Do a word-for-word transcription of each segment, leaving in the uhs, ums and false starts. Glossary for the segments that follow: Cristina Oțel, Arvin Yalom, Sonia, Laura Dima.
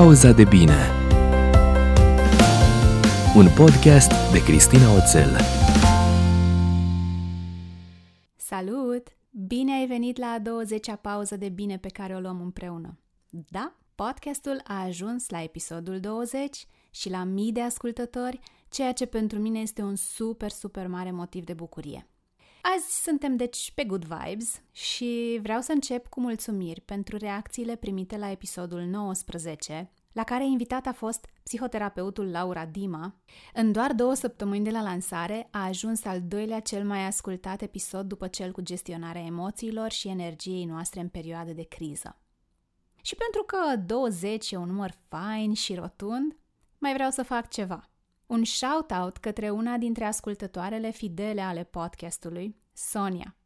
Pauza de bine. Un podcast de Cristina Oțel. Salut! Bine ai venit la a douăzecea pauză de bine pe care o luăm împreună. Da, podcastul a ajuns la episodul douăzeci și la mii de ascultători, ceea ce pentru mine este un super, super mare motiv de bucurie. Azi suntem deci pe Good Vibes și vreau să încep cu mulțumiri pentru reacțiile primite la episodul nouăsprezece, la care invitat a fost psihoterapeutul Laura Dima. În doar două săptămâni de la lansare a ajuns al doilea cel mai ascultat episod după cel cu gestionarea emoțiilor și energiei noastre în perioade de criză. Și pentru că douăzeci e un număr fain și rotund, mai vreau să fac ceva. Un shout-out către una dintre ascultătoarele fidele ale podcastului, Sonia.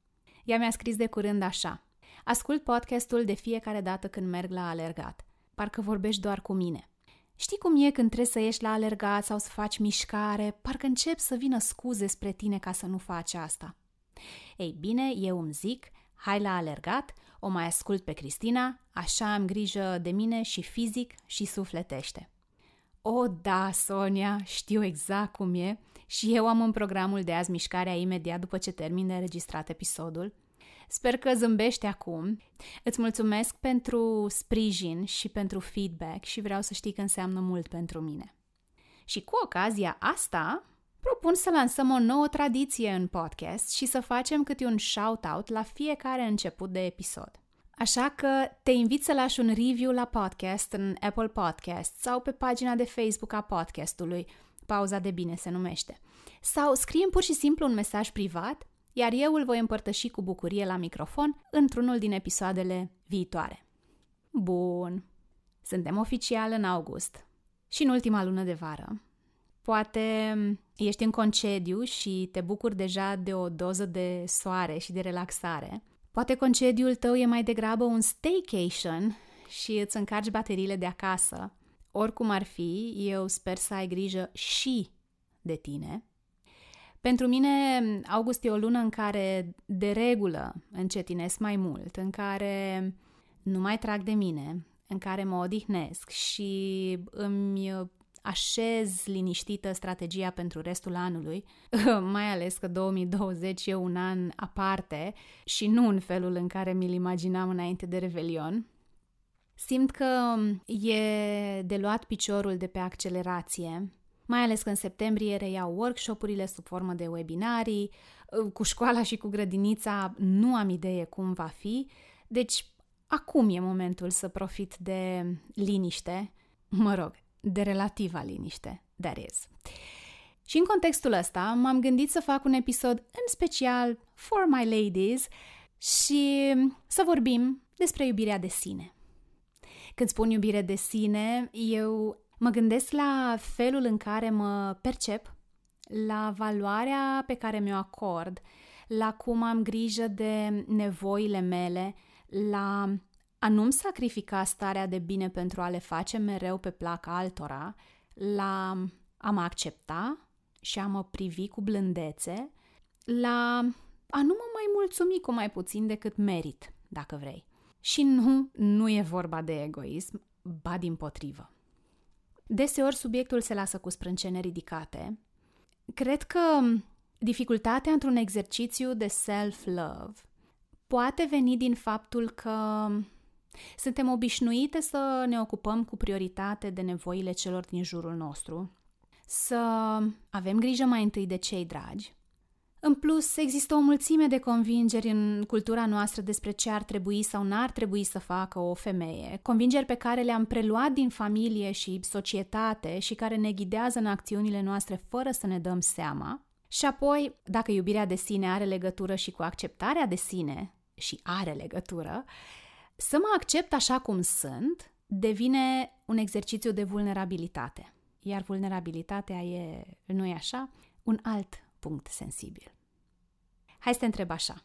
Ea mi-a scris de curând așa: ascult podcastul de fiecare dată când merg la alergat. Parcă vorbești doar cu mine. Știi cum e când trebuie să ieși la alergat sau să faci mișcare? Parcă încep să vină scuze spre tine ca să nu faci asta. Ei bine, eu îmi zic, hai la alergat, o mai ascult pe Cristina, așa am grijă de mine și fizic și sufletește. O, da, Sonia, știu exact cum e și eu am în programul de azi mișcarea imediat după ce termin de înregistrat episodul. Sper că zâmbești acum. Îți mulțumesc pentru sprijin și pentru feedback și vreau să știi că înseamnă mult pentru mine. Și cu ocazia asta, propun să lansăm o nouă tradiție în podcast și să facem câte un shout-out la fiecare început de episod. Așa că te invit să lași un review la podcast în Apple Podcast sau pe pagina de Facebook a podcastului, Pauza de bine se numește. Sau scrie-mi pur și simplu un mesaj privat, iar eu îl voi împărtăși cu bucurie la microfon într-unul din episoadele viitoare. Bun, suntem oficial în august și în ultima lună de vară. Poate ești în concediu și te bucuri deja de o doză de soare și de relaxare. Poate concediul tău e mai degrabă un staycation și îți încarci bateriile de acasă. Oricum ar fi, eu sper să ai grijă și de tine. Pentru mine, august e o lună în care, de regulă, încetinesc mai mult, în care nu mai trag de mine, în care mă odihnesc și îmi așez liniștită strategia pentru restul anului, mai ales că două mii douăzeci e un an aparte și nu în felul în care mi-l imaginam înainte de Revelion. Simt că e de luat piciorul de pe accelerație, mai ales că în septembrie reiau workshop-urile sub formă de webinarii, cu școala și cu grădinița nu am idee cum va fi, deci acum e momentul să profit de liniște, mă rog, de relativa liniște, dar is. Și în contextul ăsta m-am gândit să fac un episod în special for my ladies și să vorbim despre iubirea de sine. Când spun iubire de sine, eu mă gândesc la felul în care mă percep, la valoarea pe care mi-o acord, la cum am grijă de nevoile mele, la a nu-mi sacrifica starea de bine pentru a le face mereu pe plac altora, la a mă accepta și a mă privi cu blândețe, la a nu mă mai mulțumi cu mai puțin decât merit, dacă vrei. Și nu, nu e vorba de egoism, ba dimpotrivă. Deseori subiectul se lasă cu sprâncene ridicate. Cred că dificultatea într-un exercițiu de self-love poate veni din faptul că suntem obișnuite să ne ocupăm cu prioritate de nevoile celor din jurul nostru, să avem grijă mai întâi de cei dragi. În plus, există o mulțime de convingeri în cultura noastră despre ce ar trebui sau n-ar trebui să facă o femeie, convingeri pe care le-am preluat din familie și societate și care ne ghidează în acțiunile noastre fără să ne dăm seama. Și apoi, dacă iubirea de sine are legătură și cu acceptarea de sine, și are legătură, să mă accept așa cum sunt devine un exercițiu de vulnerabilitate. Iar vulnerabilitatea e, nu e așa, un alt punct sensibil. Hai să te întreb așa.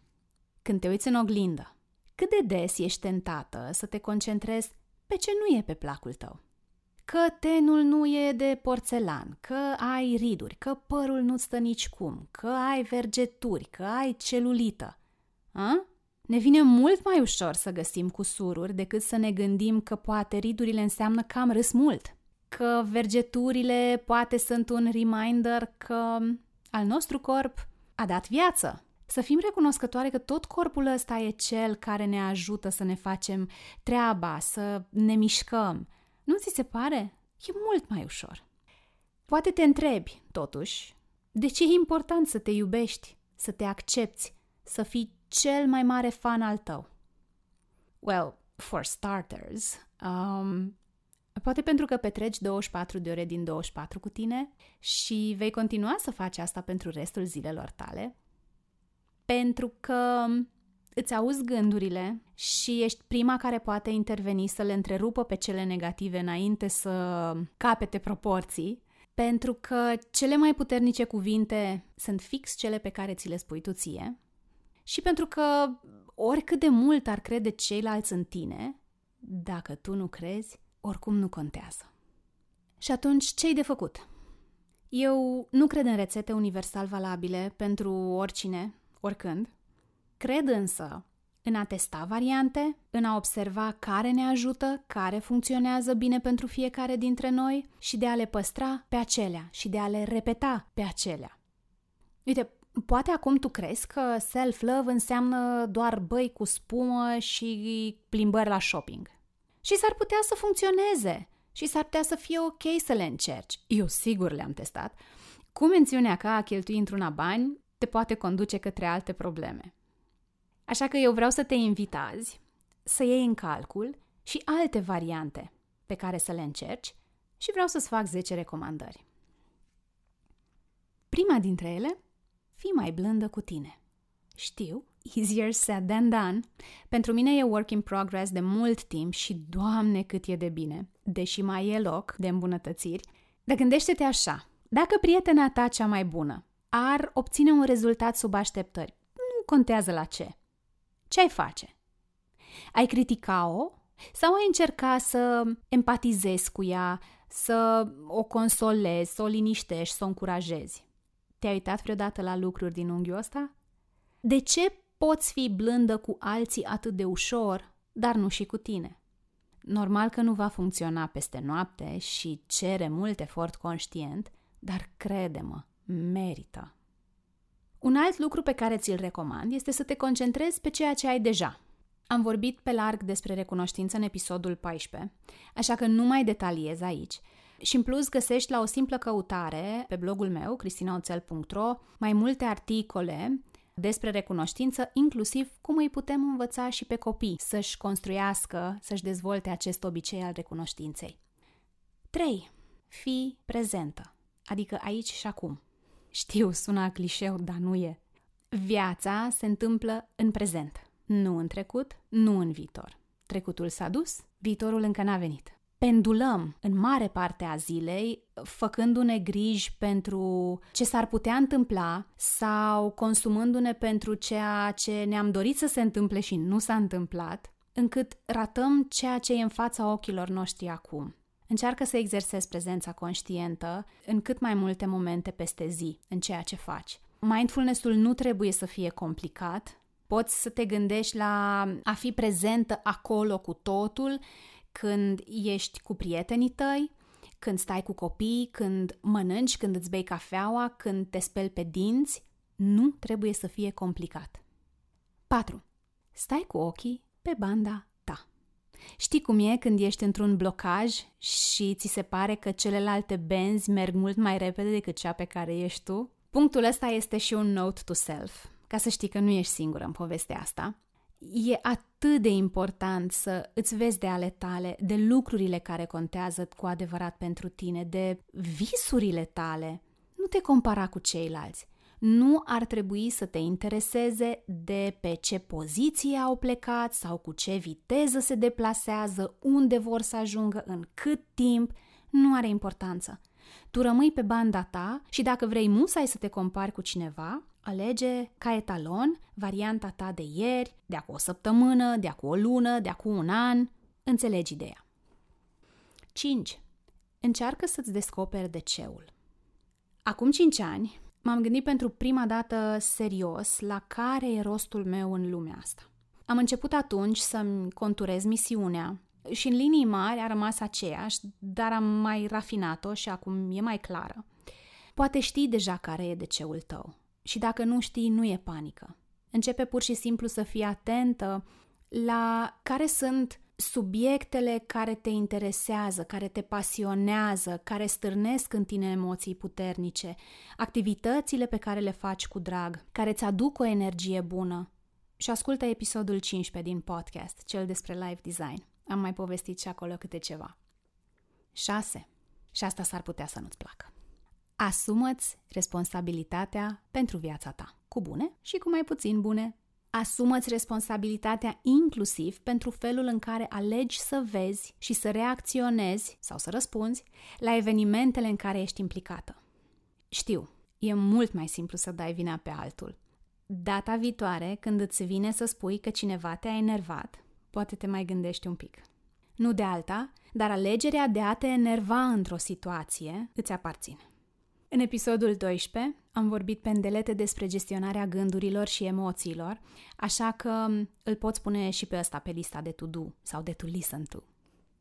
Când te uiți în oglindă, cât de des ești tentată să te concentrezi pe ce nu e pe placul tău? Că tenul nu e de porțelan, că ai riduri, că părul nu stă nicicum, că ai vergeturi, că ai celulită. A? Ne vine mult mai ușor să găsim cusururi decât să ne gândim că poate ridurile înseamnă că am râs mult, că vergeturile poate sunt un reminder că al nostru corp a dat viață. Să fim recunoscătoare că tot corpul ăsta e cel care ne ajută să ne facem treaba, să ne mișcăm. Nu ți se pare? E mult mai ușor. Poate te întrebi, totuși, de ce e important să te iubești, să te accepti, să fii cel mai mare fan al tău? Well, for starters, um, poate pentru că petreci douăzeci și patru de ore din douăzeci și patru cu tine și vei continua să faci asta pentru restul zilelor tale, pentru că îți auzi gândurile și ești prima care poate interveni să le întrerupă pe cele negative înainte să capete proporții, pentru că cele mai puternice cuvinte sunt fix cele pe care ți le spui tu ție și pentru că oricât de mult ar crede ceilalți în tine, dacă tu nu crezi, oricum nu contează. Și atunci ce-i de făcut? Eu nu cred în rețete universal valabile pentru oricine, oricând. Cred însă în a testa variante, în a observa care ne ajută, care funcționează bine pentru fiecare dintre noi și de a le păstra pe acelea și de a le repeta pe acelea. Uite, poate acum tu crezi că self-love înseamnă doar băi cu spumă și plimbări la shopping. Și s-ar putea să funcționeze și s-ar putea să fie ok să le încerci. Eu sigur le-am testat. Cu mențiunea că a cheltui într-una bani te poate conduce către alte probleme. Așa că eu vreau să te invit azi să iei în calcul și alte variante pe care să le încerci și vreau să-ți fac zece recomandări. Prima dintre ele, fii mai blândă cu tine. Știu, easier said than done. Pentru mine e work in progress de mult timp și, Doamne, cât e de bine, deși mai e loc de îmbunătățiri. Dar gândește-te așa, dacă prietena ta cea mai bună ar obține un rezultat sub așteptări, nu contează la ce, ce ai face? Ai critica-o sau ai încerca să empatizezi cu ea, să o consolezi, să o liniștești, să o încurajezi? Te-ai uitat vreodată la lucruri din unghiul ăsta? De ce poți fi blândă cu alții atât de ușor, dar nu și cu tine? Normal că nu va funcționa peste noapte și cere mult efort conștient, dar crede-mă, merită. Un alt lucru pe care ți-l recomand este să te concentrezi pe ceea ce ai deja. Am vorbit pe larg despre recunoștință în episodul paisprezece, așa că nu mai detaliez aici. Și în plus găsești la o simplă căutare pe blogul meu, cristina oțel punct ro, mai multe articole despre recunoștință, inclusiv cum îi putem învăța și pe copii să-și construiască, să-și dezvolte acest obicei al recunoștinței. trei. Fii prezentă, adică aici și acum. Știu, sună clișeu, dar nu e. Viața se întâmplă în prezent, nu în trecut, nu în viitor. Trecutul s-a dus, viitorul încă n-a venit. Pendulăm în mare parte a zilei, făcându-ne griji pentru ce s-ar putea întâmpla sau consumându-ne pentru ceea ce ne-am dorit să se întâmple și nu s-a întâmplat, încât ratăm ceea ce e în fața ochilor noștri acum. Încearcă să exersezi prezența conștientă în cât mai multe momente peste zi în ceea ce faci. Mindfulness-ul nu trebuie să fie complicat. Poți să te gândești la a fi prezentă acolo cu totul când ești cu prietenii tăi, când stai cu copii, când mănânci, când îți bei cafeaua, când te speli pe dinți. Nu trebuie să fie complicat. patru. Stai cu ochii pe banda. Știi cum e când ești într-un blocaj și ți se pare că celelalte benzi merg mult mai repede decât cea pe care ești tu? Punctul ăsta este și un note to self, ca să știi că nu ești singură în povestea asta. E atât de important să îți vezi de ale tale, de lucrurile care contează cu adevărat pentru tine, de visurile tale. Nu te compara cu ceilalți. Nu ar trebui să te intereseze de pe ce poziție au plecat sau cu ce viteză se deplasează, unde vor să ajungă, în cât timp, nu are importanță. Tu rămâi pe banda ta și dacă vrei musai să te compari cu cineva, alege ca etalon varianta ta de ieri, de acum o săptămână, de acum o lună, de acum un an, înțelegi ideea. cinci. Încearcă să-ți descoperi de ceul. Acum cinci ani, m-am gândit pentru prima dată serios la care e rostul meu în lumea asta. Am început atunci să-mi conturez misiunea și în linii mari a rămas aceeași, dar am mai rafinat-o și acum e mai clară. Poate știi deja care e D C-ul tău și dacă nu știi, nu e panică. Începe pur și simplu să fii atentă la care sunt subiectele care te interesează, care te pasionează, care stârnesc în tine emoții puternice, activitățile pe care le faci cu drag, care îți aduc o energie bună. Și ascultă episodul cincisprezece din podcast, cel despre life design. Am mai povestit și acolo câte ceva. șase. Și asta s-ar putea să nu-ți placă. Asumă-ți responsabilitatea pentru viața ta, cu bune și cu mai puțin bune. Asumă-ți responsabilitatea inclusiv pentru felul în care alegi să vezi și să reacționezi sau să răspunzi la evenimentele în care ești implicată. Știu, e mult mai simplu să dai vina pe altul. Data viitoare, când îți vine să spui că cineva te-a enervat, poate te mai gândești un pic. Nu de alta, dar alegerea de a te enerva într-o situație îți aparține. În episodul doisprezece am vorbit pe îndelete despre gestionarea gândurilor și emoțiilor, așa că îl poți pune și pe ăsta pe lista de to do sau de to listen to.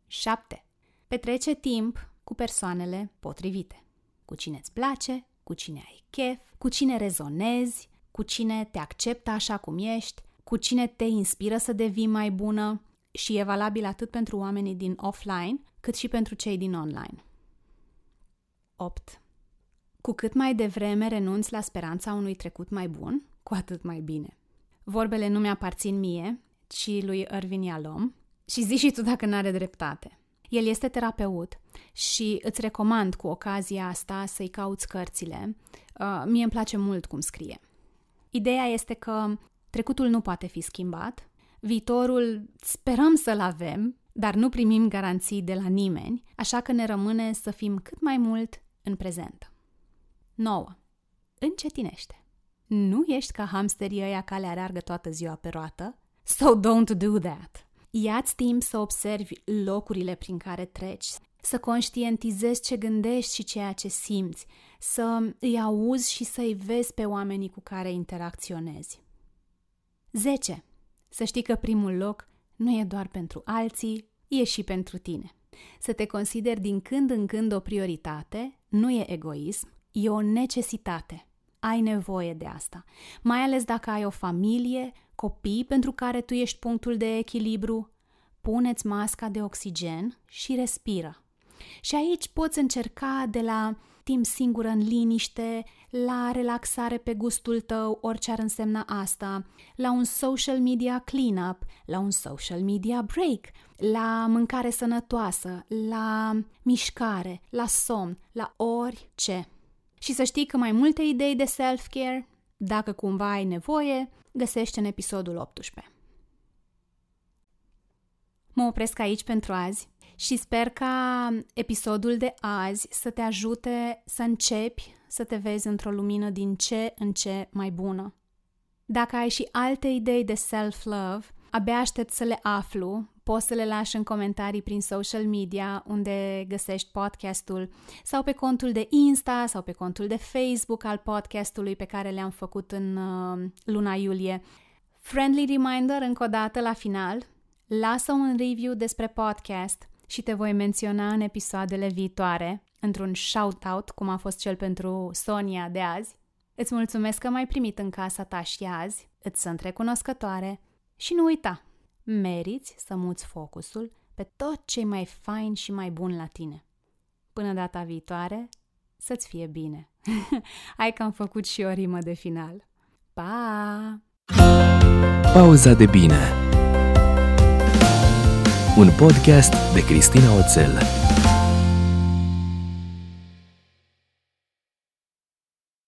șapte. Petrece timp cu persoanele potrivite. Cu cine îți place, cu cine ai chef, cu cine rezonezi, cu cine te acceptă așa cum ești, cu cine te inspiră să devii mai bună și e valabil atât pentru oamenii din offline, cât și pentru cei din online. opt. Cu cât mai devreme renunți la speranța unui trecut mai bun, cu atât mai bine. Vorbele nu mi-aparțin mie, ci lui Arvin Yalom, și zici și tu dacă n-are dreptate. El este terapeut și îți recomand cu ocazia asta să-i cauți cărțile. Uh, mie îmi place mult cum scrie. Ideea este că trecutul nu poate fi schimbat, viitorul sperăm să-l avem, dar nu primim garanții de la nimeni, așa că ne rămâne să fim cât mai mult în prezent. nouă. Încetinește. Nu ești ca hamsterii ăia care aleargă toată ziua pe roată. So don't do that. Ia-ți timp să observi locurile prin care treci, să conștientizezi ce gândești și ceea ce simți, să îi auzi și să-i vezi pe oamenii cu care interacționezi. zece. Să știi că primul loc nu e doar pentru alții, e și pentru tine. Să te consideri din când în când o prioritate, nu e egoism, e o necesitate. Ai nevoie de asta, mai ales dacă ai o familie, copii pentru care tu ești punctul de echilibru. Pune-ți masca de oxigen și respiră. Și aici poți încerca de la timp singur în liniște, la relaxare pe gustul tău, orice ar însemna asta, la un social media clean-up, la un social media break, la mâncare sănătoasă, la mișcare, la somn, la orice. Și să știi că mai multe idei de self-care, dacă cumva ai nevoie, găsești în episodul optsprezece. Mă opresc aici pentru azi și sper ca episodul de azi să te ajute să începi să te vezi într-o lumină din ce în ce mai bună. Dacă ai și alte idei de self-love, abia aștept să le aflu. Poți să le lași în comentarii prin social media unde găsești podcastul sau pe contul de Insta sau pe contul de Facebook al podcastului pe care le-am făcut în uh, luna iulie. Friendly reminder încă o dată la final. Lasă un review despre podcast și te voi menționa în episoadele viitoare, într-un shout-out, cum a fost cel pentru Sonia de azi. Îți mulțumesc că m-ai primit în casa ta și azi, îți sunt recunoscătoare și nu uita, meriți să muți focusul pe tot ce-i mai fain și mai bun la tine. Până data viitoare, să-ți fie bine! Hai că am făcut și o rimă de final! Pa! Pauza de bine. Un podcast de Cristina Oțel.